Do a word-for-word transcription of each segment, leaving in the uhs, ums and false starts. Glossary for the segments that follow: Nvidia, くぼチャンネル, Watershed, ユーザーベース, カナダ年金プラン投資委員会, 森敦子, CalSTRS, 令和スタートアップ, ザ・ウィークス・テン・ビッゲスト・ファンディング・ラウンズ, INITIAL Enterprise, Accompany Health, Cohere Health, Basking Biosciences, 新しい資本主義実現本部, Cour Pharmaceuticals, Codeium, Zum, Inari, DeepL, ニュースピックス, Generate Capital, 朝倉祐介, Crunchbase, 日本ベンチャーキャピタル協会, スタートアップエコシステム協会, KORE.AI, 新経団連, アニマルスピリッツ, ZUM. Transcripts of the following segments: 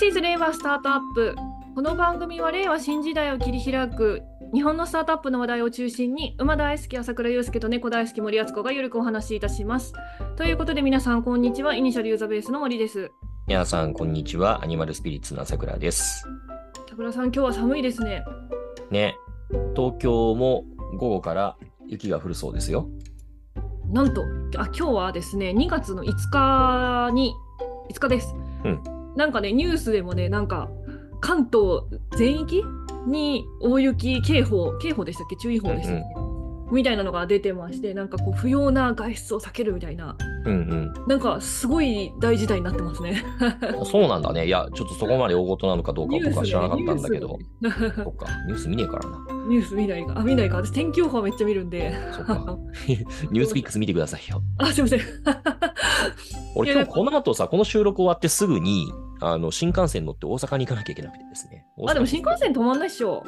This is 令和スタートアップ。この番組は令和新時代を切り開く日本のスタートアップの話題を中心に、馬大好き朝倉祐介と猫大好き森敦子がゆるくお話しいたします。ということで皆さんこんにちは、イニシャルユーザーベースの森です。皆さんこんにちは、アニマルスピリッツの朝倉です。朝倉さん、今日は寒いですね。ね、東京も午後から雪が降るそうですよ。なんと、あ、今日はですね、にがつのいつかに、いつかです。うん。なんかね、ニュースでもね、なんか関東全域に大雪警報、警報でしたっけ、注意報でしたっけ、うんうん、みたいなのが出てまして、なんかこう不要な外出を避けるみたいな、うんうん、なんかすごい大事態になってますね。そうなんだね。いやちょっとそこまで大事なのかどうか僕は知らなかったんだけど、ニュース、ね、そっか、ニュース見ねえからな。ニュース見ないか、あ見ないか、私天気予報めっちゃ見るんで。そっか。ニュースピックス見てくださいよ。あ、すいません。俺今日この後さ、この収録終わってすぐにあの新幹線乗って大阪に行かなきゃいけなくてですね。あ、でも新幹線止まんないっしょ。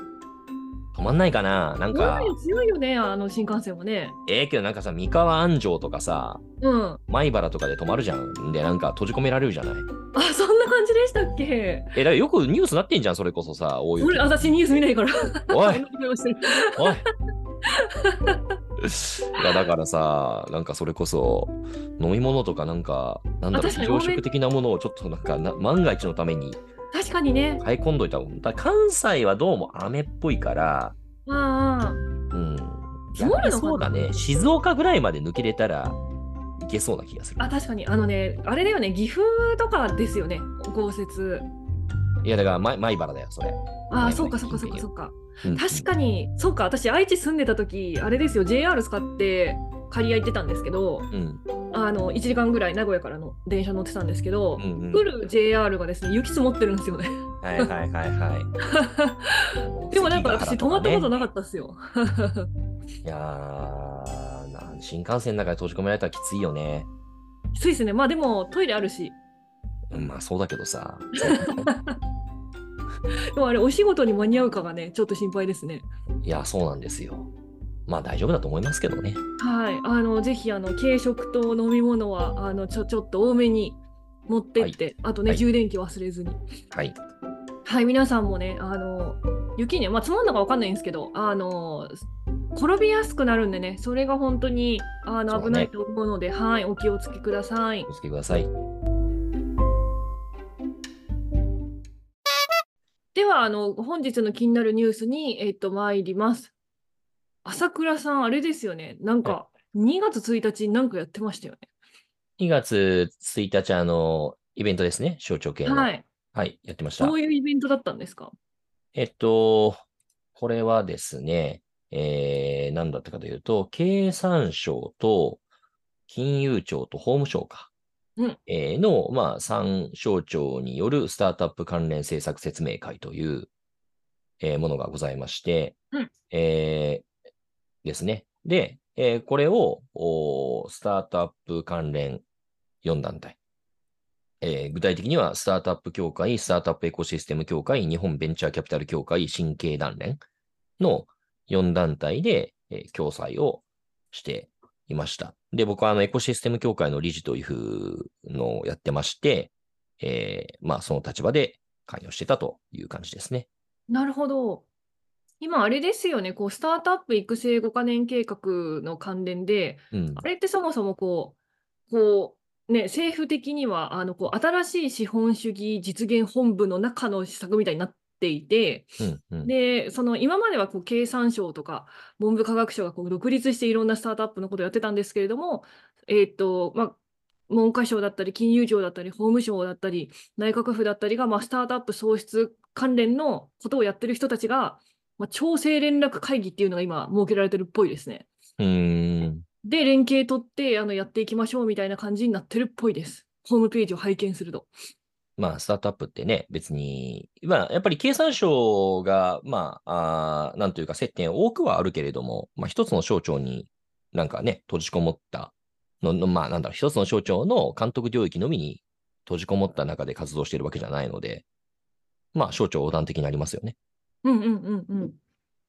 止まんないかな。なんか強いよね、あの新幹線もね。ええー、けどなんかさ、三河安城とかさ、うん、米原とかで止まるじゃん。でなんか閉じ込められるじゃない。あ、そんな感じでしたっけ。え、だからよくニュースなってんじゃん、それこそさ、大雪。俺私ニュース見ないから。おい。おい。いやだからさ、なんかそれこそ飲み物とかなんかなんだろう、常食的なものをちょっとなんかな、万が一のために確かにね買い込んどいたもん。だ関西はどうも雨っぽいから、ああ、うん、積もるのかな。そうだね。静岡ぐらいまで抜けれたらいけそうな気がする。あ、確かにあのね、あれだよね、岐阜とかですよね、豪雪。いやだからま米原だよそれ。ああ、そうかそうかそうかそうか。確かに、うん、そうか、私愛知住んでた時あれですよ、 ジェイアール 使って刈谷行ってたんですけど、うん、あのいちじかんぐらい名古屋からの電車乗ってたんですけど、うんうん、来る ジェイアール がですね、雪積もってるんですよね。はいはいはいはい。でもなんか私止まったことなかったっすよ。いやーな、新幹線の中で閉じ込められたらきついよね。きついですね。まあでもトイレあるし、うん、まあそうだけどさ。でもあれお仕事に間に合うかがね、ちょっと心配ですね。いやそうなんですよ。まあ大丈夫だと思いますけどね。はい、あのぜひあの軽食と飲み物はあのちょちょっと多めに持ってって、はい、あとね、はい、充電器忘れずに。はい。はい、皆さんもね、あの雪ね、まあ積もるのかわかんないんですけど、あの転びやすくなるんでね、それが本当にあの危ないと思うので、ね、はい、お気をつけください。お気をつけください。ではあの本日の気になるニュースに、えー、と参ります。朝倉さんあれですよね、なんかにがつついたちなんかやってましたよね。にがつついたちあのイベントですね、象徴系の、はい、はい、やってました。どういうイベントだったんですか。えっとこれはですね、えー、何だったかというと、経産省と金融庁と法務省か、うんえー、の、まあ、さん省庁によるスタートアップ関連政策説明会という、えー、ものがございまして、うんえー、ですね。で、えー、これをスタートアップ関連よん団体、えー、具体的にはスタートアップ協会、スタートアップエコシステム協会、日本ベンチャーキャピタル協会、新経団連のよん団体で、えー、共催をしていました。で、僕はあのエコシステム協会の理事というのをやってまして、えー、まあその立場で関与してたという感じですね。なるほど。今あれですよね、こうスタートアップ育成ごかねん計画の関連で、うん、あれってそもそもこう、こうね、政府的にはあのこう新しい資本主義実現本部の中の施策みたいになってていて、うんうん、でその今まではこう経産省とか文部科学省がこう独立していろんなスタートアップのことをやってたんですけれども、えーとまあ、文科省だったり金融庁だったり法務省だったり内閣府だったりが、まあ、スタートアップ創出関連のことをやってる人たちが、まあ、調整連絡会議っていうのが今設けられてるっぽいですね。うーんで連携取ってあのやっていきましょうみたいな感じになってるっぽいです、ホームページを拝見すると。まあ、スタートアップってね、別に、まあ、やっぱり経産省が、まあ、あなんというか接点多くはあるけれども、まあ、一つの省庁になんかね、閉じこもったのの、まあ、なんだろう、一つの省庁の監督領域のみに閉じこもった中で活動しているわけじゃないので、まあ、省庁横断的になりますよね。うんうんうんうん。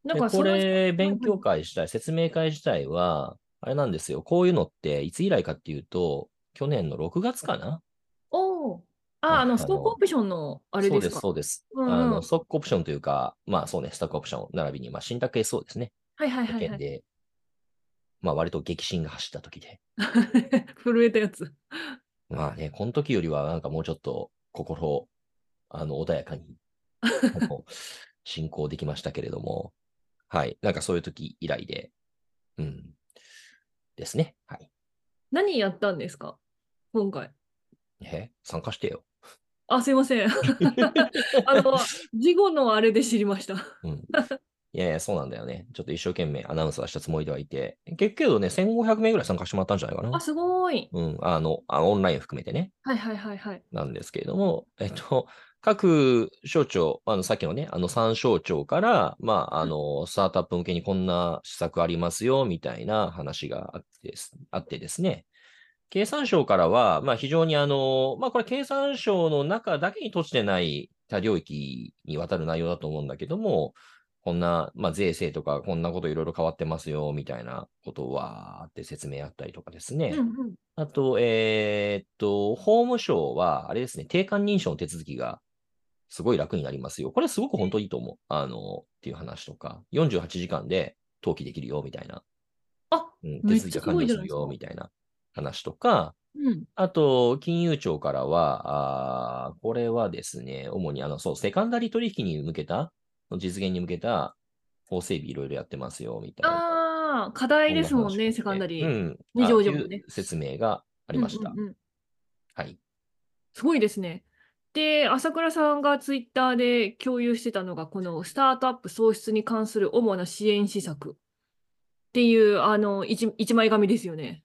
なんかこれ、勉強会自体、説明会自体は、あれなんですよ、こういうのって、いつ以来かっていうと、去年のろくがつかな。おー。あ、あの、ストックオプションのあれですか？そうです、そうです。うん、あの、ストックオプションというか、まあそうね、ストックオプション並びに、まあ信託系そうですね。はいはいはい、はい。で、まあ割と激震が走った時で。震えたやつ。まあね、この時よりはなんかもうちょっと心、あの、穏やかに進行できましたけれども、はい、なんかそういう時以来で、うん、ですね。はい。何やったんですか今回。え、参加してよ。あ、すいません。あの、事後のあれで知りました。うん。いやいや、そうなんだよね。ちょっと一生懸命アナウンスはしたつもりではいて、結局ね、せんごひゃくめいぐらい参加してもらったんじゃないかな。あ、すごい。うん、あの、あのオンライン含めてね。はいはいはいはい。なんですけれども、えっと、各省庁、あの、さっきのね、あのさん省庁から、まあ、あの、スタートアップ向けにこんな施策ありますよ、みたいな話があって、あってですね。経産省からは、まあ、非常にあの、まあ、これ経産省の中だけに閉じてない他領域にわたる内容だと思うんだけども、こんな、まあ、税制とかこんなこといろいろ変わってますよ、みたいなことは、って説明あったりとかですね。うんうん、あと、えー、っと、法務省は、あれですね、定款認証の手続きがすごい楽になりますよ。これすごく本当にいいと思う。あの、っていう話とか、よんじゅうはちじかんで登記できるよ、みたいな。あ、うん、手続きが完了するよ、みたいな。話とか、うん、あと、金融庁からは、あこれはですね、主にあの、そう、セカンダリー取引に向けた、実現に向けた法整備いろいろやってますよ、みたいな。ああ、課題ですもんね、セカンダリー。うん。二条条ね。説明がありました、うんうんうん。はい。すごいですね。で、朝倉さんがツイッターで共有してたのが、このスタートアップ創出に関する主な支援施策っていう、あの、一、一枚紙ですよね。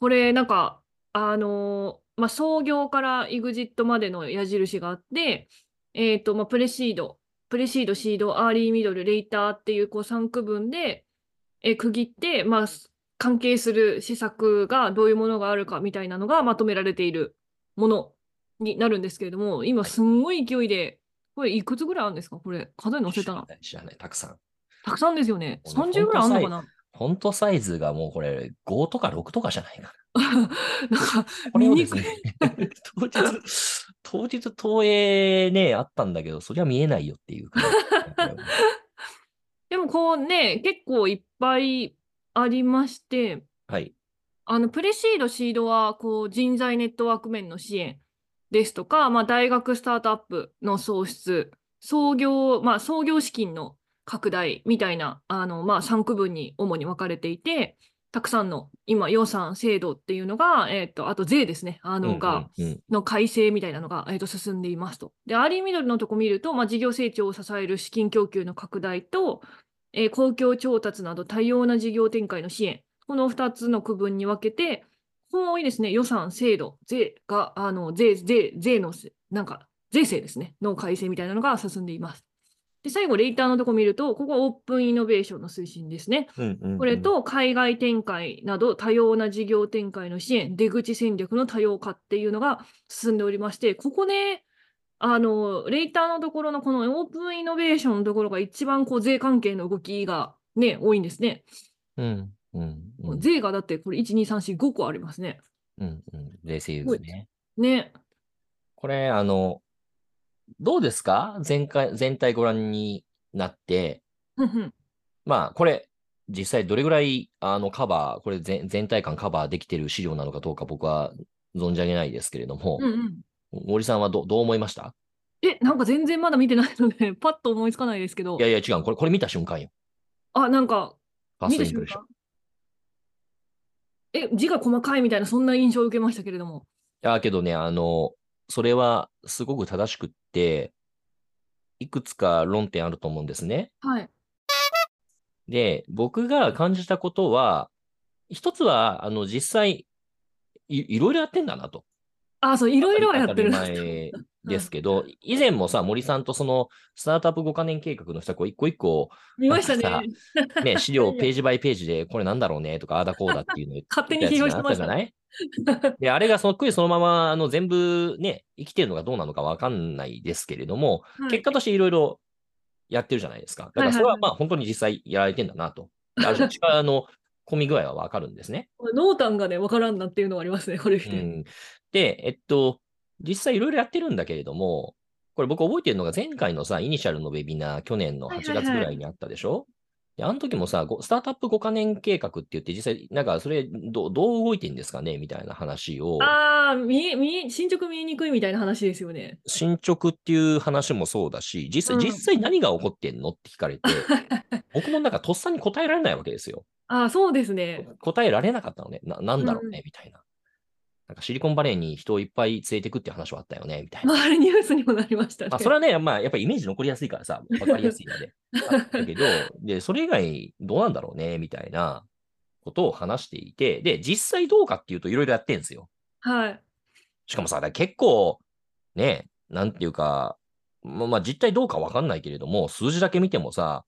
これなんか、あのーまあ、創業からエグジットまでの矢印があって、えーとまあ、プレシード、プレシード、シード、アーリーミドル、レイターっていう、こうさん区分で、えー、区切って、まあ、関係する施策がどういうものがあるかみたいなのがまとめられているものになるんですけれども、今すんごい勢いで、これいくつぐらいあるんですか？これ数え載せたな。知らない、たくさん。たくさんですよね。さんじゅうぐらいあるのかな？フォントサイズがもうこれごとかろくとかじゃないかな。なんかこれをですね、当日、当日投影ね、あったんだけど、そりゃ見えないよっていうか。でもこうね、結構いっぱいありまして、はい、あのプレシード、シードはこう人材ネットワーク面の支援ですとか、まあ、大学スタートアップの創出、創業、まあ、創業資金の拡大みたいなあの、まあ、さん区分に主に分かれていて、たくさんの今予算制度っていうのが、えー、とあと税ですね、あのが、うんうんうん、の改正みたいなのが、えー、と進んでいますと。で、アーリーミドルのとこ見ると、まあ、事業成長を支える資金供給の拡大と、えー、公共調達など多様な事業展開の支援、このふたつの区分に分けて、この多いですね、予算制度税があの税税税のなんか税制ですねの改正みたいなのが進んでいます。で、最後レイターのとこ見ると、ここオープンイノベーションの推進ですね、うんうんうん、これと海外展開など多様な事業展開の支援、出口戦略の多様化っていうのが進んでおりまして、ここね、あのレイターのところのこのオープンイノベーションのところが一番こう税関係の動きがね多いんですね、うんうんうん、税がだってこれ いち、に、さん、よん、ご 個ありますね、うんうん、税制優遇ね、ね、これあのどうですか？前回、全体ご覧になって、まあ、これ、実際どれぐらい、あの、カバー、これ全、全体感カバーできてる資料なのかどうか僕は存じ上げないですけれども、うんうん、森さんは ど, どう思いました？え、なんか全然まだ見てないので、パッと思いつかないですけど。いやいや、違う、これ、これ見た瞬間よ。あ、なんか、見た瞬間。え、字が細かいみたいな、そんな印象を受けましたけれども。いや、けどね、あの、それはすごく正しくって、いくつか論点あると思うんですね。はい。で、僕が感じたことは、一つは、あの、実際い、いろいろやってんだなと。ああ、そう、いろいろやってるな。当たり前ですけど、以前もさ、森さんとその、スタートアップごかねん計画の下、こう、一個一個、見ましたね。ね、資料ページバイページで、これなんだろうねとか、ああだこうだっていうのを勝手に批評してましたね。で、あれがそっくりそのままあの全部ね生きてるのがどうなのかわかんないですけれども、はい、結果としていろいろやってるじゃないですか。だからそれはまあ本当に実際やられてんだなと、はいはいはい、あ力の込み具合はわかるんですね濃淡がねわからんなっていうのはありますねこれ、うん、でえっと実際いろいろやってるんだけれども、これ僕覚えてるのが前回のさ、イニシャルのウェビナー、去年のはちがつぐらいにあったでしょ、はいはいはい、であの時もさ、スタートアップごかねん計画って言って、実際なんかそれ ど, どう動いてんですかねみたいな話を。ああ、見え、見え、進捗見えにくいみたいな話ですよね。進捗っていう話もそうだし、実際、うん、実際何が起こってんのって聞かれて、僕もなんかとっさに答えられないわけですよ。ああ、そうですね。答えられなかったのね。な、なんだろうね、うん、みたいな。なんかシリコンバレーに人をいっぱい連れてくって話はあったよねみたいな。まあ、あれニュースにもなりましたね。まあ、それはね、まあ、やっぱりイメージ残りやすいからさ、分かりやすいので。だけどで、それ以外どうなんだろうねみたいなことを話していて、で、実際どうかっていうといろいろやってるんですよ。はい。しかもさ、結構、ね、なんていうか、まあ実態どうか分かんないけれども、数字だけ見てもさ、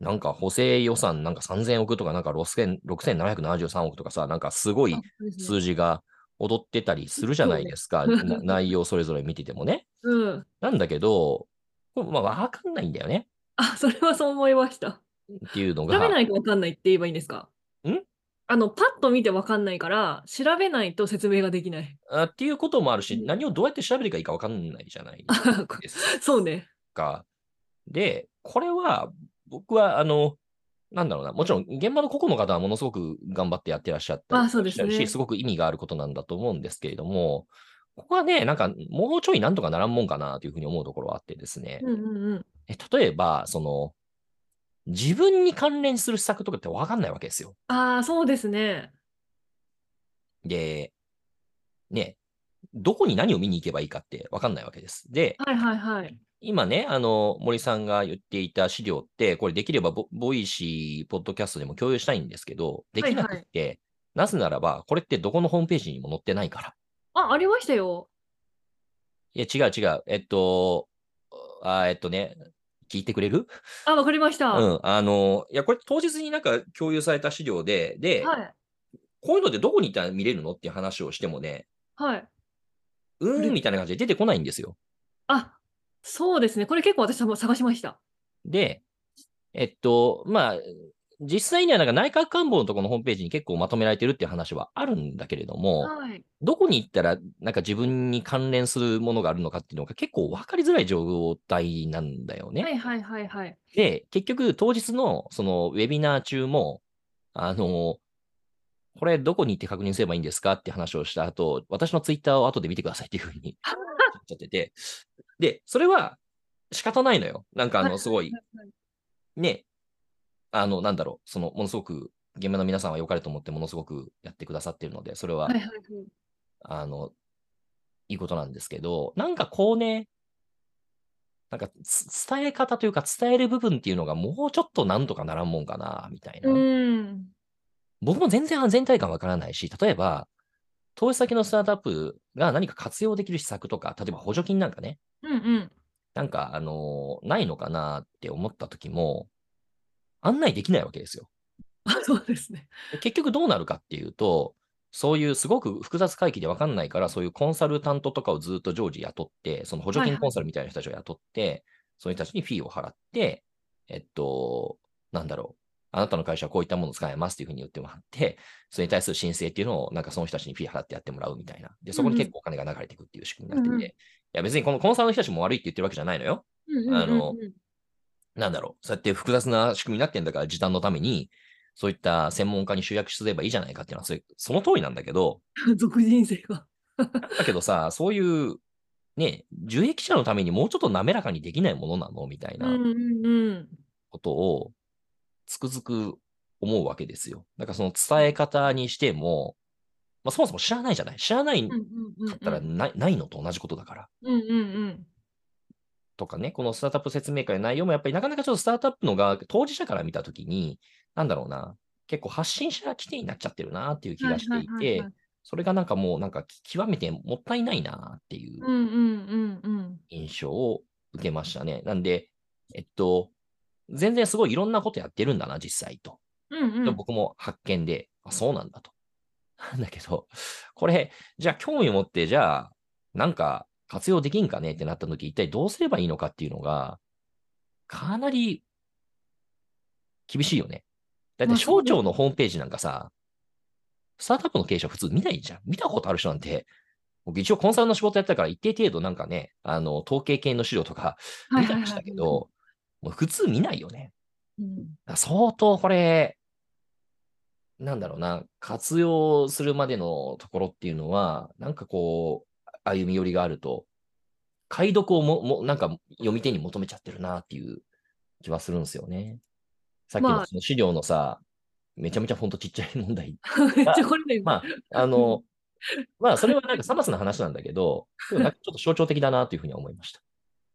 なんか補正予算なんかさんぜんおくとか、なんかろくせんななひゃくななじゅうさんおくとかさ、なんかすごい数字が踊ってたりするじゃないですか、ね、内容それぞれ見ててもね。うん、なんだけど、まあ、わかんないんだよね。あ、それはそう思いました。っていうのが。調べないとわかんないって言えばいいんですか？ん？あの、パッと見てわかんないから、調べないと説明ができない。あっていうこともあるし、うん、何をどうやって調べていいかわかんないじゃないですか。そうね。で、これは、僕は、あの、なんだろうな、もちろん現場の個々の方はものすごく頑張ってやってらっしゃったりしてるし、すごく意味があることなんだと思うんですけれども、ここはね、なんかもうちょいなんとかならんもんかなというふうに思うところはあってですね、うんうんうん、え例えばその自分に関連する施策とかって分かんないわけですよ。ああ、そうですね。で、ね、どこに何を見に行けばいいかって分かんないわけです。で、はいはいはい。今ね、あの、森さんが言っていた資料って、これできればボ、ボイシー、ポッドキャストでも共有したいんですけど、できなくって、はいはい、なぜならば、これってどこのホームページにも載ってないから。あ、ありましたよ。いや、違う違う。えっと、あえっとね、聞いてくれる？あ、わかりました。うん。あの、いや、これ当日になんか共有された資料で、で、はい、こういうのでどこにいたら見れるのっていう話をしてもね、はい。うーんみたいな感じで出てこないんですよ。あ、そうですね。これ結構私も探しました。で、えっと、まあ、実際にはなんか内閣官房のところのホームページに結構まとめられてるっていう話はあるんだけれども、はい、どこに行ったらなんか自分に関連するものがあるのかっていうのが結構分かりづらい状態なんだよね。はいはいはいはい。で、結局当日のそのウェビナー中も、あの、これどこに行って確認すればいいんですかって話をした後、私のツイッターを後で見てくださいっていうふうに言っちゃってて、で、それは仕方ないのよ。なんかあの、すごい、ね、あの、なんだろう、その、ものすごく、現場の皆さんは良かれと思って、ものすごくやってくださってるので、それは、はいはいはい、あの、いいことなんですけど、なんかこうね、なんか伝え方というか、伝える部分っていうのが、もうちょっとなんとかならんもんかな、みたいな。うん。僕も全然全体感わからないし、例えば、投資先のスタートアップが何か活用できる施策とか、例えば補助金なんかね、うんうん、なんか、あのー、ないのかなって思った時も、案内できないわけですよ。そうですね。結局どうなるかっていうと、そういうすごく複雑回帰で分かんないから、そういうコンサルタントとかをずっと常時雇って、その補助金コンサルみたいな人たちを雇って、はいはい、そういう人たちにフィーを払って、えっと、なんだろう。あなたの会社はこういったものを使えますというふうに言ってもらって、それに対する申請っていうのをなんかその人たちにフィー払ってやってもらうみたいな。で、そこに結構お金が流れていくっていう仕組みになってて、うんうん、いや別にこのコンサルの人たちも悪いって言ってるわけじゃないのよ。うんうんうんうん、あの、なんだろう、そうやって複雑な仕組みになってんだから時短のために、そういった専門家に集約すればいいじゃないかっていうのはそれ、その通りなんだけど。俗人生が。だけどさ、そういう、ね、受益者のためにもうちょっと滑らかにできないものなのみたいなことを、うんうん、つくづく思うわけですよ。だからその伝え方にしても、まあ、そもそも知らないじゃない。知らないかったらな い,、うんうんうん、ないのと同じことだから、うんうんうん。とかね、このスタートアップ説明会の内容もやっぱりなかなかちょっとスタートアップのが当事者から見たときに、なんだろうな、結構発信者起点になっちゃってるなっていう気がしていて、はいはいはいはい、それがなんかもうなんか極めてもったいないなっていう印象を受けましたね。なんで、えっと、全然すごいいろんなことやってるんだな、実際と。うんうん、僕も発見で、あ、そうなんだと。なんだけど、これ、じゃあ興味を持って、じゃあ、なんか活用できんかねってなった時、一体どうすればいいのかっていうのが、かなり厳しいよね。だって省庁のホームページなんかさ、スタートアップの経営者普通見ないじゃん。見たことある人なんて、僕一応コンサルの仕事やったから一定程度なんかね、あの統計系の資料とか見てましたけど、はいはいはい、もう普通見ないよね、うん、相当これなんだろうな、活用するまでのところっていうのはなんかこう歩み寄りがあると解読をももなんか読み手に求めちゃってるなっていう気はするんですよね。さっきのその資料のさ、まあ、めちゃめちゃほんとちっちゃい問題まああのまあそれはなんかサマスの話なんだけどなんかちょっと象徴的だなというふうには思いました。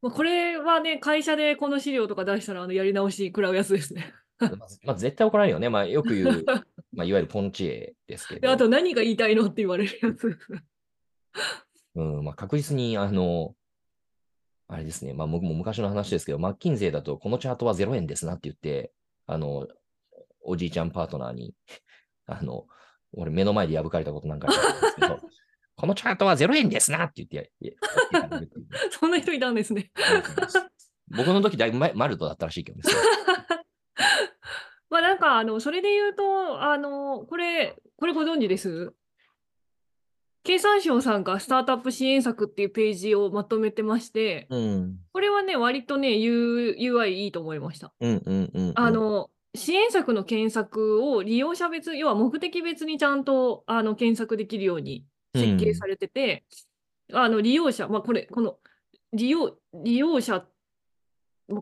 これはね、会社でこの資料とか出したらあのやり直し食らうやつですね。まず、まあ、絶対怒られるよね。まあ、よく言う、まあ、いわゆるポンチ絵ですけど。あと何が言いたいのって言われるやつうん、まあ、確実に、あの、あれですね、まあ、僕も昔の話ですけど、マッキンゼーだと、このチャートはゼロえんですなって言って、あの、おじいちゃんパートナーに、あの、俺、目の前で破かれたことなんかあるんですけど、このチャートはゼロえんですなって言って、そんな人いたんですね。僕の時、だいぶマルトだったらしいけどですね。まあなんかあのそれで言うとあのこれこれご存知です？経産省さんがスタートアップ支援策っていうページをまとめてまして、うん、これはね割とね ユーアイ いいと思いました、うんうんうんうん、あの支援策の検索を利用者別、要は目的別にちゃんとあの検索できるように設計されてて、うん、あの利用者、まあ、これこの利用、利用者って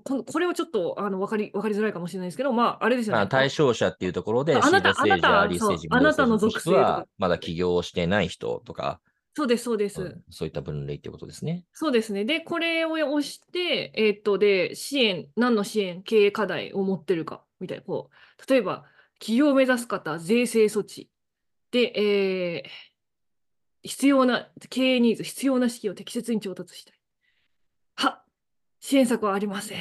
こ, のこれはちょっとあの 分, かり分かりづらいかもしれないですけど、まああれですよね。まあ、対象者っていうところで、あなたあなたあなたの属性とか、まだ起業してない人とか、そうですそうです、うん。そういった分類っていうことですね。そうですね。でこれを押して、えー、っとで支援何の支援経営課題を持ってるかみたいな、こう例えば起業を目指す方税制措置で、えー、必要な経営ニーズ必要な資金を適切に調達したい。は。支援策はありません。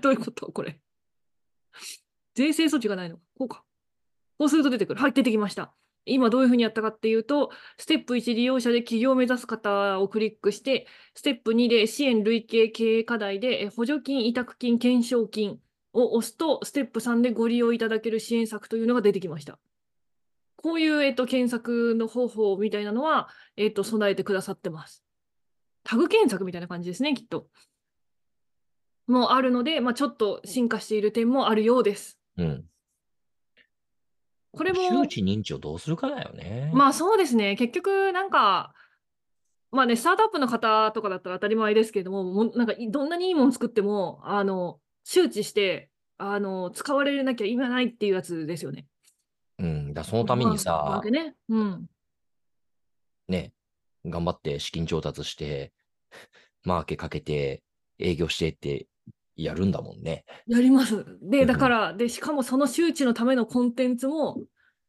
どういうことこれ。税制措置がないのか。こうか。こうすると出てくる。はい、出てきました。今どういうふうにやったかっていうと、ステップいち利用者で起業を目指す方をクリックして、ステップにで支援累計経営課題で補助金、委託金、懸賞金を押すと、ステップさんでご利用いただける支援策というのが出てきました。こういう、えっと、検索の方法みたいなのは、えっと、備えてくださってます。タグ検索みたいな感じですね、きっと。もあるので、まあ、ちょっと進化している点もあるようです。うん。これも周知認知をどうするかだよね。まあそうですね。結局なんかまあねスタートアップの方とかだったら当たり前ですけれども、もなんかどんなにいいもの作ってもあの周知してあの使われなきゃいけないっていうやつですよね。うん。だそのためにさ、まあね、うん。ね、頑張って資金調達してマーケかけて営業してって。やるんだもんね。やります。で、だから、で、しかもその周知のためのコンテンツも、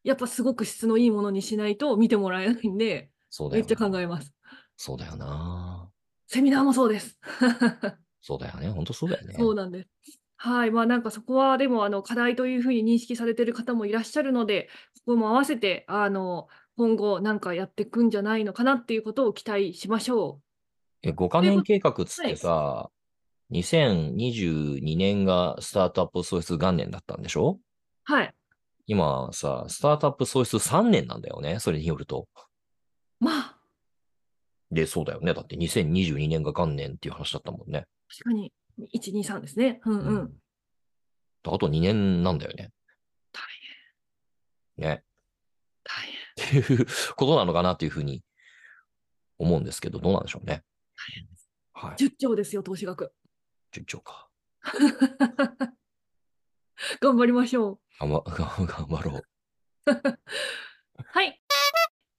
やっぱすごく質のいいものにしないと見てもらえないんで、そうだよな。めっちゃ考えます。そうだよな。セミナーもそうです。そうだよね。本当そうだよね。そうなんです。はい。まあなんかそこはでも、あの、課題というふうに認識されてる方もいらっしゃるので、ここも合わせて、あの、今後なんかやっていくんじゃないのかなっていうことを期待しましょう。え、ごかねん計画つってさ、はいにせんにじゅうにねんがスタートアップ創出元年だったんでしょ？はい。今さ、スタートアップ創出さんねんなんだよね、それによると。まあ。で、そうだよね。だってにせんにじゅうにねんが元年っていう話だったもんね。確かに。いち、に、さんですね。うんうん。うん、あとにねんなんだよね。大変。ね。大変。っていうことなのかなっていうふうに思うんですけど、どうなんでしょうね。大変です。はい。じゅっちょうですよ、投資額。じゅっちょうか。頑張りましょう。頑張、頑張ろう。はい。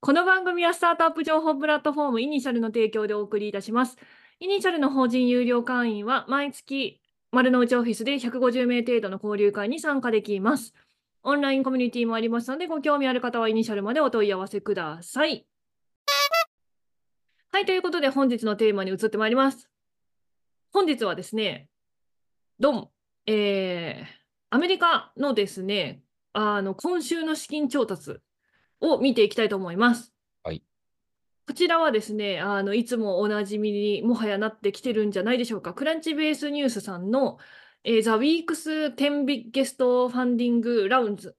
この番組はスタートアップ情報プラットフォームイニシャルの提供でお送りいたします。イニシャルの法人有料会員は毎月丸の内オフィスでひゃくごじゅうめい程度の交流会に参加できます。オンラインコミュニティもありますのでご興味ある方はイニシャルまでお問い合わせください。はい、ということで本日のテーマに移ってまいります。本日はですね、ドン、えー、アメリカのですね、あの今週の資金調達を見ていきたいと思います。はい、こちらはですね、あのいつもおなじみにもはやなってきてるんじゃないでしょうか。クランチベースニュースさんの、えー、ザ・ウィークス・テン・ビッゲスト・ファンディング・ラウンズ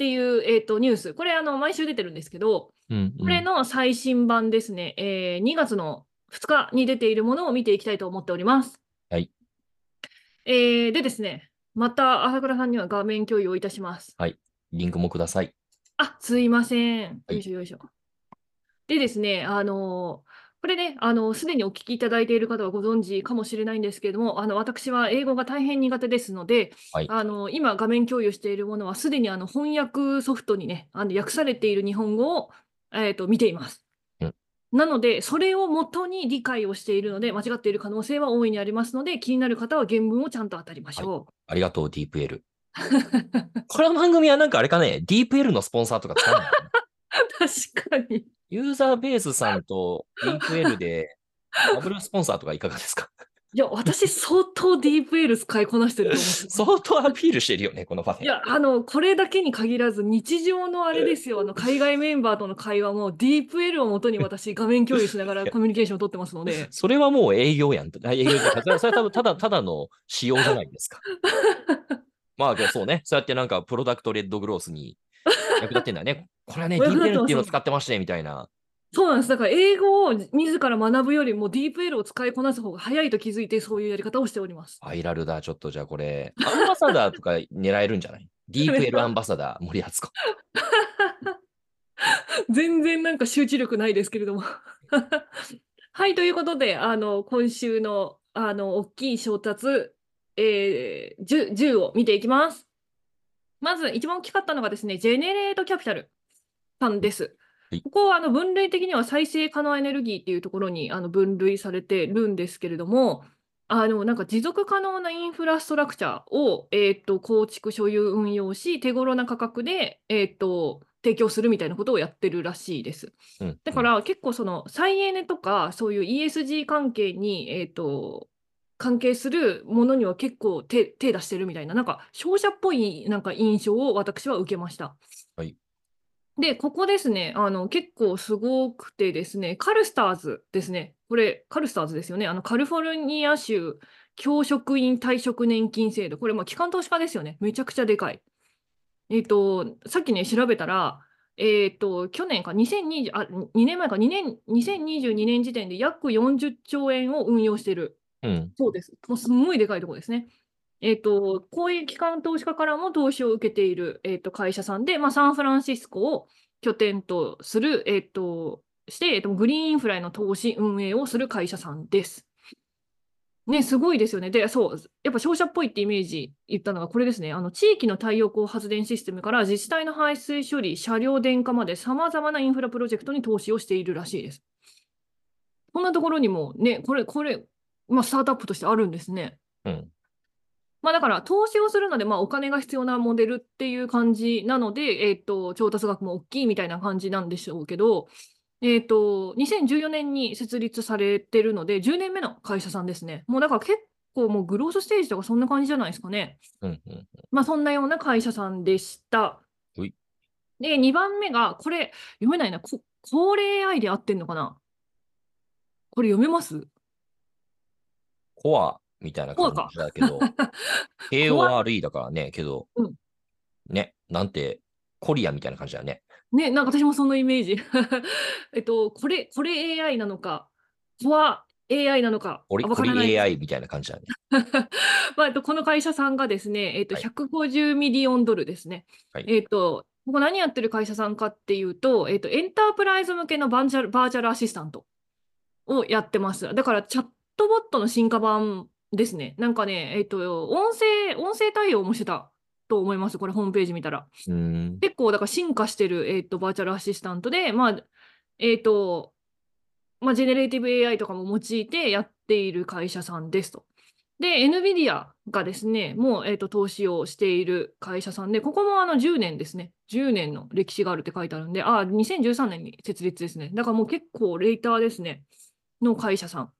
っていう、えー、とニュース、これあの毎週出てるんですけど、うんうん、これの最新版ですね、えー、にがつのふつかに出ているものを見ていきたいと思っております。はい。えー、でですね、また朝倉さんには画面共有をいたします。はい。リンクもください。あ、すいません。よいしょよいしょ。はい、でですね、あのー、これね、あの、すでにお聞きいただいている方はご存知かもしれないんですけれども、あの、私は英語が大変苦手ですので、はい、あの、今画面共有しているものは、すでにあの翻訳ソフトにね、あの訳されている日本語を、えーと、見ています。うん、なので、それをもとに理解をしているので、間違っている可能性は大いにありますので、気になる方は原文をちゃんと当たりましょう。はい、ありがとう、DeepL。この番組はなんかあれかね、DeepL のスポンサーとか使うのかな。確かに。ユーザーベースさんと DeepL でダブルスポンサーとかいかがですか？いや、私相当 DeepL 使いこなしてると思う。相当アピールしてるよね、この場で。いや、あの、これだけに限らず、日常のあれですよ、あの海外メンバーとの会話も DeepL をもとに私、画面共有しながらコミュニケーションを取ってますので。それはもう営業やん。営業じゃない。それは多分ただただの仕様じゃないですか。まあ、そうね。そうやってなんかプロダクトレッドグロースに役立ってんだね。これはね、DeepL っていうのを使ってましたねみたいな。そうなんです。だから英語を自ら学ぶよりも DeepL を使いこなす方が早いと気づいて、そういうやり方をしております。アイラルだ、ちょっとじゃあこれ、アンバサダーとか狙えるんじゃない？ DeepL アンバサダー、森敦子。全然なんか集中力ないですけれども。はい、ということで、あの今週のあの大きい衝突、えー、10, 10を見ていきます。まず一番大きかったのがですね、ジェネレートキャピタルさんです。はい、ここはあの分類的には再生可能エネルギーっていうところにあの分類されてるんですけれども、あのなんか持続可能なインフラストラクチャーを、えー、と構築、所有、運用し、手頃な価格で、えー、と提供するみたいなことをやってるらしいです。うん、だから結構その再エネとかそういう イーエスジー 関係に、えー、と関係するものには結構 手, 手出してるみたいな、なんか商社っぽいなんか印象を私は受けました。はい、で、ここですね、あの結構すごくてですね、カルスターズですね、これ、カルスターズですよね、あのカリフォルニア州教職員退職年金制度、これ、まあ、機関投資家ですよね、めちゃくちゃでかい。えーと、さっきね、調べたら、えーと、去年か、2020あにねんまえかにねん、にせんにじゅうにねん時点で約よんじゅっちょうえんを運用してる。うん、そうです。もうすんごいでかいところですね。えっと、こういう機関投資家からも投資を受けている、えっと、会社さんで、まあ、サンフランシスコを拠点とする、えっと、して、えっと、グリーンインフラへの投資運営をする会社さんです。ね、すごいですよね。で、そう、やっぱ商社っぽいってイメージ言ったのがこれですね。あの、地域の太陽光発電システムから自治体の排水処理、車両電化までさまざまなインフラプロジェクトに投資をしているらしいです。こんなところにもね、これ、これ、まあ、スタートアップとしてあるんですね。うん、まあだから投資をするので、まあ、お金が必要なモデルっていう感じなので、えー、と調達額も大きいみたいな感じなんでしょうけど、えー、とにせんじゅうよねんに設立されてるのでじゅうねんめの会社さんですね。もうだから結構もうグロースステージとかそんな感じじゃないですかね。まあそんなような会社さんでした。いでにばんめがこれ読めないな、こKore.エーアイ で合ってんのかな、これ読めます？コアみたいな感じだけど、ケーオーアールイー だからね、けど、うん、ね、なんて、コリアみたいな感じだよね。ね、なんか私もそのイメージ。えっと、これ、これ エーアイ なのか、コア エーアイ なのか、これ エーアイ みたいな感じだね。まあ、えっと、この会社さんがですね、えっと、ひゃくごじゅうミリオンドルですね。はい、えっと、ここ何やってる会社さんかっていうと、えっと、エンタープライズ向けのバーチャル、バーチャルアシスタントをやってます。だから、チャットチャットボットの進化版ですね。なんかね、えっと、音声、音声対応もしてたと思います。これ、ホームページ見たら。うん結構、だから進化してる、えっと、バーチャルアシスタントで、まあ、えっと、まあ、ジェネレーティブ エーアイ とかも用いてやっている会社さんですと。で、Nvidia がですね、もう、えっと、投資をしている会社さんで、ここもあのじゅうねんですね。じゅうねんの歴史があるって書いてあるんで、あ、にせんじゅうさんねんに設立ですね。だからもう結構、レーターですね、の会社さん。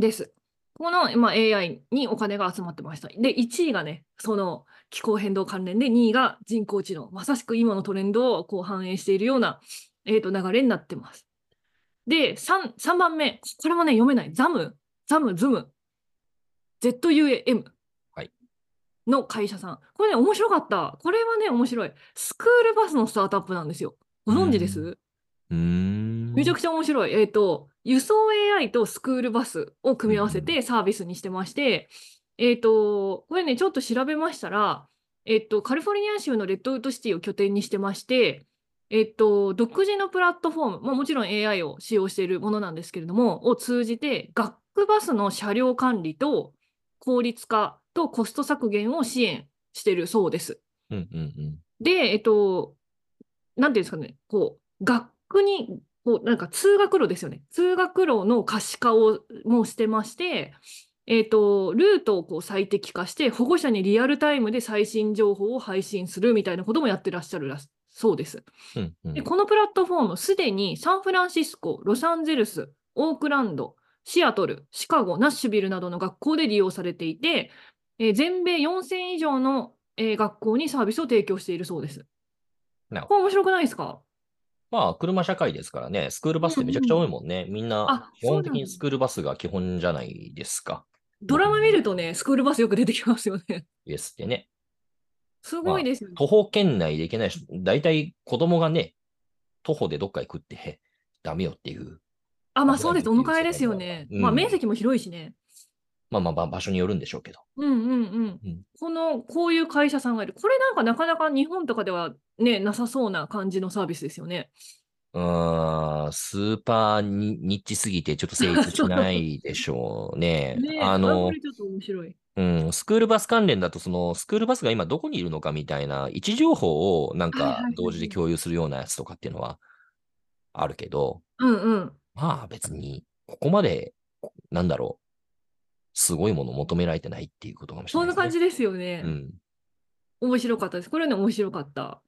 です。この、まあ、エーアイ にお金が集まってました。で、いちいがね、その気候変動関連で、にいが人工知能。まさしく今のトレンドをこう反映しているような、えー、と流れになってます。で、3、3番目、これもね、読めない。ザム、ザム、ズム、ZUM、はい、の会社さん。これね、面白かった。これはね、面白い。スクールバスのスタートアップなんですよ。ご存知です？うーん。めちゃくちゃ面白い。えっと、輸送 エーアイ とスクールバスを組み合わせてサービスにしてまして、えっと、これね、ちょっと調べましたら、えっと、カリフォルニア州のレッドウッドシティを拠点にしてまして、えっと、独自のプラットフォーム、まあ、もちろん エーアイ を使用しているものなんですけれども、を通じて、学区バスの車両管理と効率化とコスト削減を支援しているそうです。うんうんうん、で、えっと、なんていうんですかね、こう、学区に、こう、なんか通学路ですよね。通学路の可視化をもしてまして、えーと、ルートをこう最適化して保護者にリアルタイムで最新情報を配信するみたいなこともやってらっしゃるらそうです、うんうん、でこのプラットフォームすでにサンフランシスコ、ロサンゼルス、オークランド、シアトル、シカゴ、ナッシュビルなどの学校で利用されていて、えー、全米よんせん以上の、えー、学校にサービスを提供しているそうです。なるほど。これ面白くないですか？まあ、車社会ですからね。スクールバスってめちゃくちゃ多いもんね、うんうん、みんな基本的にスクールバスが基本じゃないですか。ドラマ見るとね、スクールバスよく出てきますよね。ですってね。すごいですよね。まあ、徒歩圏内で行けないし、大体子供がね、徒歩でどっか行くって、ダメよっていう。あ、まあそうです。お迎えですよね。うん、まあ面積も広いしね。まあまあ場所によるんでしょうけど。うんうんうん。うん、この、こういう会社さんがいる。これなんかなかなか日本とかではね、なさそうな感じのサービスですよね。うん、スーパーにニッチすぎてちょっと成立しないでしょうね。ね、あの、ちょっと面白い、うん、スクールバス関連だとそのスクールバスが今どこにいるのかみたいな位置情報をなんか同時で共有するようなやつとかっていうのはあるけど、うんうん、まあ別にここまでなんだろうすごいもの求められてないっていうことかもしれないですね。そんな感じですよね、うん、面白かったです。これね、面白かった。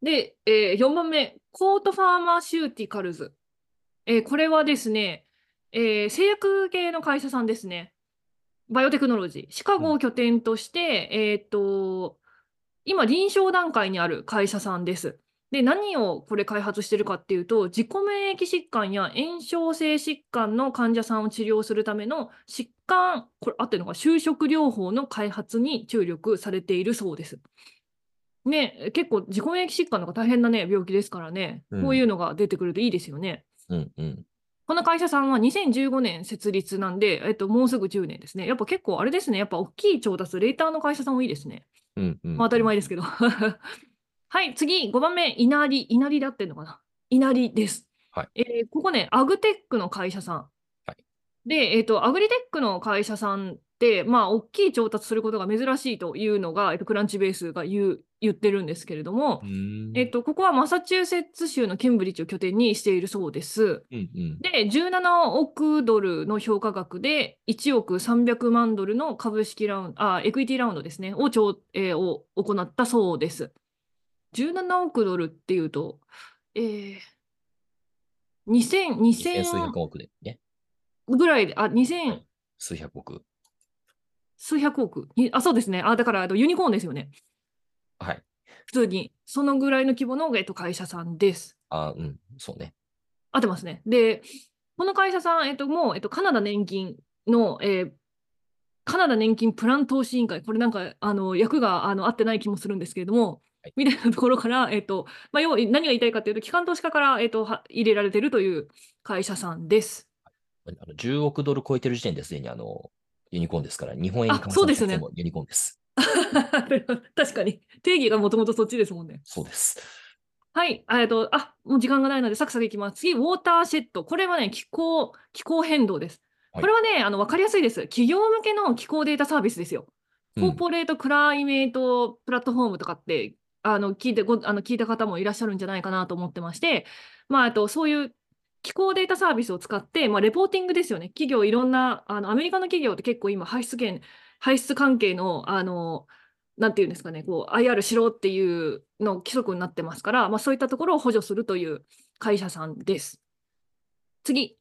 で、えー、よんばんめ、コートファーマシューティカルズ、えー、これはですね、えー、製薬系の会社さんですね。バイオテクノロジー、シカゴを拠点として、うん、えー、っと今臨床段階にある会社さんです。で、何をこれ開発してるかっていうと、自己免疫疾患や炎症性疾患の患者さんを治療するための疾患、これ合ってるのか、就職療法の開発に注力されているそうですね。結構自己免疫疾患とか大変なね病気ですからね、うん、こういうのが出てくるといいですよね、うんうん、この会社さんはにせんじゅうごねん設立なんで、えっと、もうすぐじゅうねんですね。やっぱ結構あれですね、やっぱ大きい調達レーターの会社さん多いですね、うんうん、まあ、当たり前ですけどはい、次ごばんめ、いなりいなりだってんのかな、いなりです、はい、えー、ここねアグテックの会社さん、はい、で、えっと、アグリテックの会社さんで、まあ、大きい調達することが珍しいというのが、えっと、クランチベースが言う、言ってるんですけれども、えっと、ここはマサチューセッツ州のケンブリッジを拠点にしているそうです、うんうん、でじゅうななおくドルの評価額でいちおくさんびゃくまんドルの株式ラウンド、あエクイティラウンドですね を, ちょ、えー、を行ったそうです。じゅうななおくドルっていうと、えー、にせんにひゃくおくでねぐらいで、あにせん数百億数百億に、あ、そうですね。あ、だからユニコーンですよね。はい。普通に、そのぐらいの規模の、えっと、会社さんです。あ、うん、そうね。合ってますね。で、この会社さん、えっと、もう、えっと、カナダ年金の、えー、カナダ年金プラン投資委員会、これなんか、あの、役があの合ってない気もするんですけれども、はい、みたいなところから、えっと、まあ、要は何が言いたいかというと、機関投資家から、えっと、入れられているという会社さんです。はい、あのじゅうおくドル超えてる時点ですでに、あの、ユニコーンですから、日本円に換算してもユニコーンです。確かに定義がもともとそっちですもんね。そうです。はい、えっと、あ、もう時間がないのでサクサクいきます。次、ウォーターシェッド。これはね、気候気候変動です、はい、これはね、あの分かりやすいです。企業向けの気候データサービスですよ。コーポレートクライメートプラットフォームとかって、うん、あの聞いてごあの聞いた方もいらっしゃるんじゃないかなと思ってまして、まあ、あとそういう気候データサービスを使って、まあ、レポーティングですよね。企業いろんなあのアメリカの企業って結構今排出権排出関係の、あの、なんていうんですかね、こう、アイアール しろっていうの規則になってますから、まあそういったところを補助するという会社さんです。次。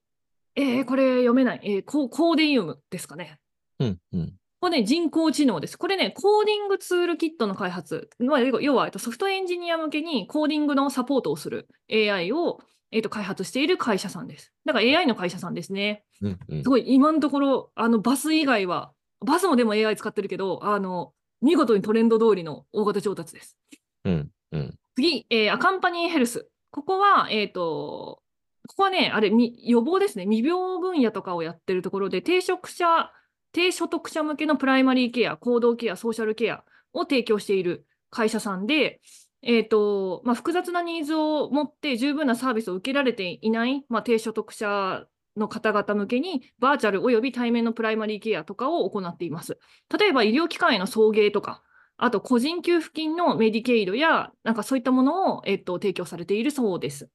えー、これ読めない。えー、コ、コーディウムですかね。うんうん。これね、人工知能です。これね、コーディングツールキットの開発。まあ、要は、えっと、ソフトエンジニア向けにコーディングのサポートをする エーアイ を、えっと、開発している会社さんです。だから エーアイ の会社さんですね。うんうん、すごい、今のところ、あの、バス以外は、バズもでも エーアイ 使ってるけど、あの見事にトレンド通りの大型調達です。うんうん、次、えー、アカンパニーヘルス。ここは、えーと、ここはね、あれ、予防ですね。未病分野とかをやってるところで、低所得者、低所得者向けのプライマリーケア、行動ケア、ソーシャルケアを提供している会社さんで、えーとまあ、複雑なニーズを持って十分なサービスを受けられていない、まあ、低所得者の方々向けにバーチャルおよび対面のプライマリーケアとかを行っています。例えば医療機関への送迎とか、あと個人給付金のメディケイドやなんかそういったものを、えっと、提供されているそうです。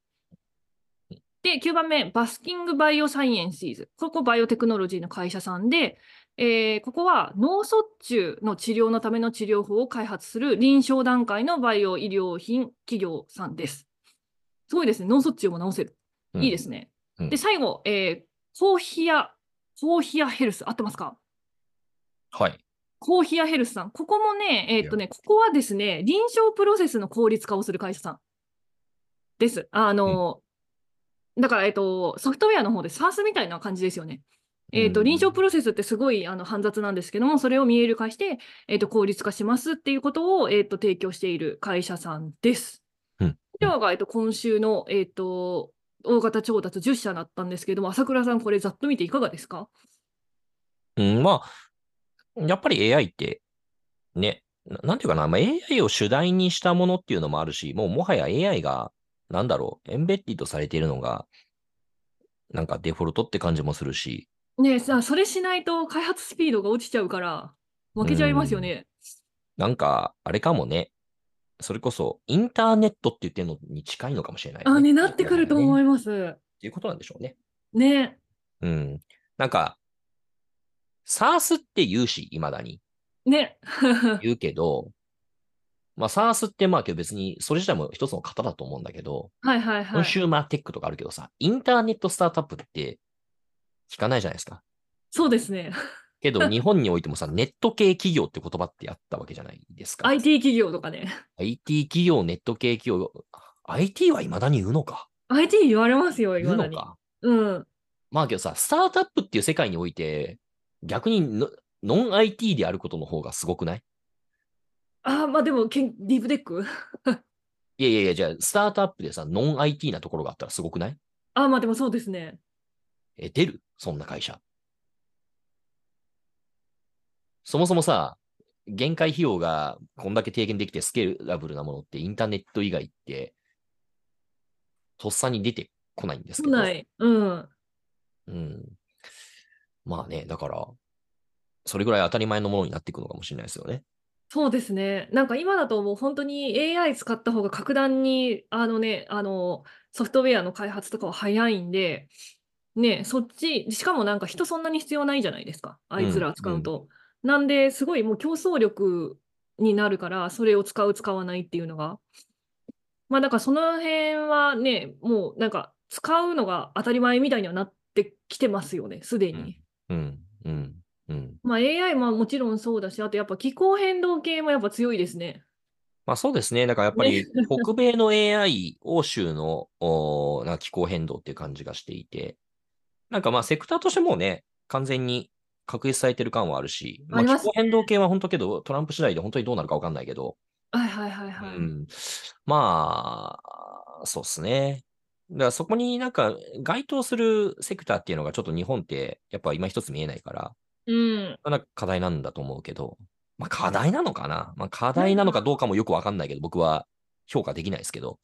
で、きゅうばんめ、バスキングバイオサイエンシーズ。ここバイオテクノロジーの会社さんで、えー、ここは脳卒中の治療のための治療法を開発する臨床段階のバイオ医療品企業さんです。すごいですね。脳卒中も治せる。いいですね。うんうん、で、最後、えー、コーヒア、コーヒアヘルス。合ってますか？はい。コーヒアヘルスさん。ここもね、えーっとね、ここはですね、臨床プロセスの効率化をする会社さんです。あの、うん、だから、えっと、ソフトウェアの方で SaaS みたいな感じですよね。えーと、臨床プロセスってすごいあの煩雑なんですけども、それを見える化して、えーと、効率化しますっていうことを、えーと、提供している会社さんです。うん、では、えーと、今週の、えーと、大型調達じゅっしゃだったんですけども、朝倉さん、これざっと見ていかがですか？うん、まあ、やっぱり エーアイ ってね、な、なんていうかな、まあ、エーアイ を主題にしたものっていうのもあるし、もうもはや エーアイ が、なんだろう、エンベッティドされているのが、なんかデフォルトって感じもするし、ねえさ、それしないと開発スピードが落ちちゃうから負けちゃいますよね。なんかあれかもね、それこそインターネットって言ってるのに近いのかもしれない、ね、あね、なってくると思います、ね、っていうことなんでしょうね。ね、うん、なんか SaaS って言うし、いまだにね言うけど、まあ SaaS ってまあ別にそれ自体も一つの型だと思うんだけど、はいはいはい、コンシューマーテックとかあるけどさ、インターネットスタートアップって聞かないじゃないですか。そうですね。けど日本においてもさ、ネット系企業って言葉ってあったわけじゃないですか。アイティー 企業とかね。アイティー 企業、ネット系企業、アイティー はいまだに言うのか。アイティー 言われますよ、言われるのか。うん。まあけどさ、スタートアップっていう世界において、逆にノン アイティー であることの方がすごくない？ああ、まあでも、ディープテックいやいやいや、じゃあ、スタートアップでさ、ノン アイティー なところがあったらすごくない？ああ、まあでもそうですね。え、出る？そんな会社。そもそもさ、限界費用がこんだけ低減できてスケーラブルなものってインターネット以外ってとっさに出てこないんですけど。来ない。うん。うん。まあね、だからそれぐらい当たり前のものになっていくのかもしれないですよね。そうですね。なんか今だともう本当に エーアイ 使った方が格段にあのね、あのソフトウェアの開発とかは早いんで。ね、そっち、しかもなんか人そんなに必要ないじゃないですか、あいつら使うと。うんうん、なんですごいもう競争力になるから、それを使う、使わないっていうのが。まあだからその辺はね、もうなんか使うのが当たり前みたいにはなってきてますよね、すでに。うんうんうん、まあ エーアイ ももちろんそうだし、あとやっぱ気候変動系もやっぱ強いですね。まあそうですね。だからやっぱり北米の エーアイ、欧州のなんか気候変動っていう感じがしていて。なんかまあセクターとしてもね、完全に確立されてる感はあるし、まあ、気候変動系は本当けど、トランプ次第で本当にどうなるか分かんないけど、はいはいはいはい。うん、まあ、そうですね。だからそこになんか該当するセクターっていうのがちょっと日本ってやっぱ今一つ見えないから、うん、なんか課題なんだと思うけど、まあ課題なのかな、まあ、課題なのかどうかもよく分かんないけど、僕は評価できないですけど、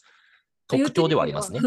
特徴ではありますね。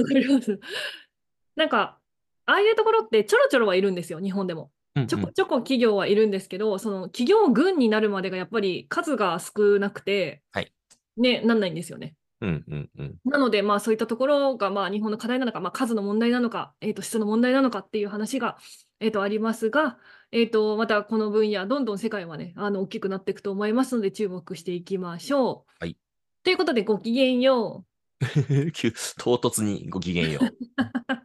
なんかああいうところってちょろちょろはいるんですよ、日本でも。ちょこちょこ企業はいるんですけど、うんうん、その企業群になるまでがやっぱり数が少なくて、はい、ね、なんないんですよね。うんうんうん、なので、まあ、そういったところが、まあ、日本の課題なのか、まあ、数の問題なのか、えーと、質の問題なのかっていう話が、えーと、ありますが、えーと、またこの分野、どんどん世界はね、あの大きくなっていくと思いますので、注目していきましょう。はい、ということで、ごきげんよう。唐突にごきげんよう。